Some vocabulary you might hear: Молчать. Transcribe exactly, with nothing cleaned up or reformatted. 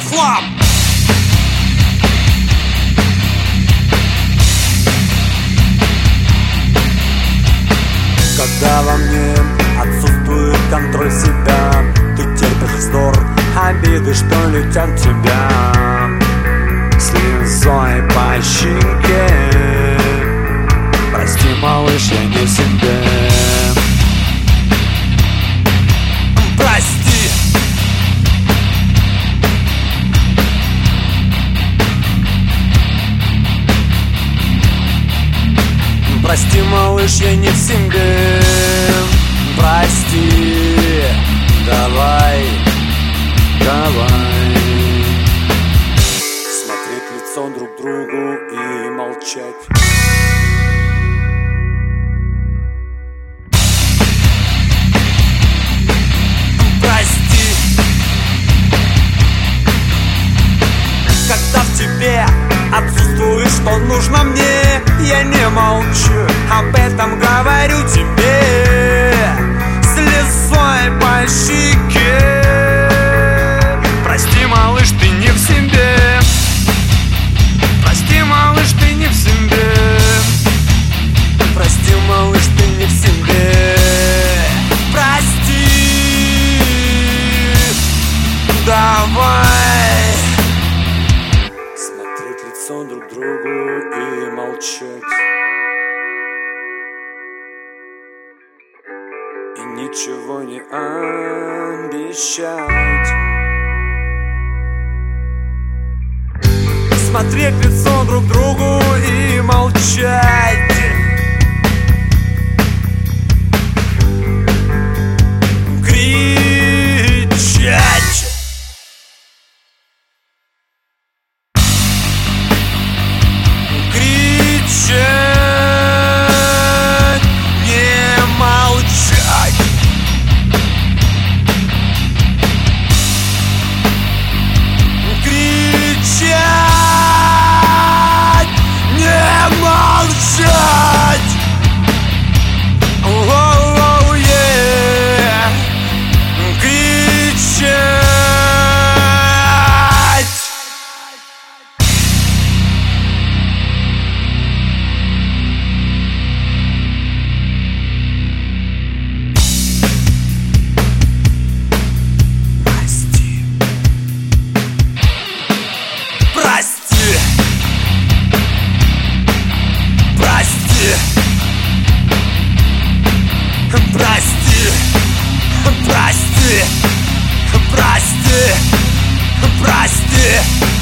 в хлам. Когда во мне отсутствует контроль себя, ты терпишь вздор, обиды, что летят в тебя. Слезой по щеке, прости, малыш, я не в себе. Прости. Прости, малыш, я не в себе. Прости, давай, давай. Смотреть в лицо друг другу и молчать. Отсутствует, что нужно мне, я не молчу, об этом говорю тебе. Слезой по щеке, прости, малыш, ты не в себе. Прости, малыш, ты не в себе. Прости, малыш, ты не в себе. Прости, давай. Лицом друг другу и молчать. И ничего не обещать. Смотреть в лицо друг другу и молчать. Кричать. Прости, прости, прости.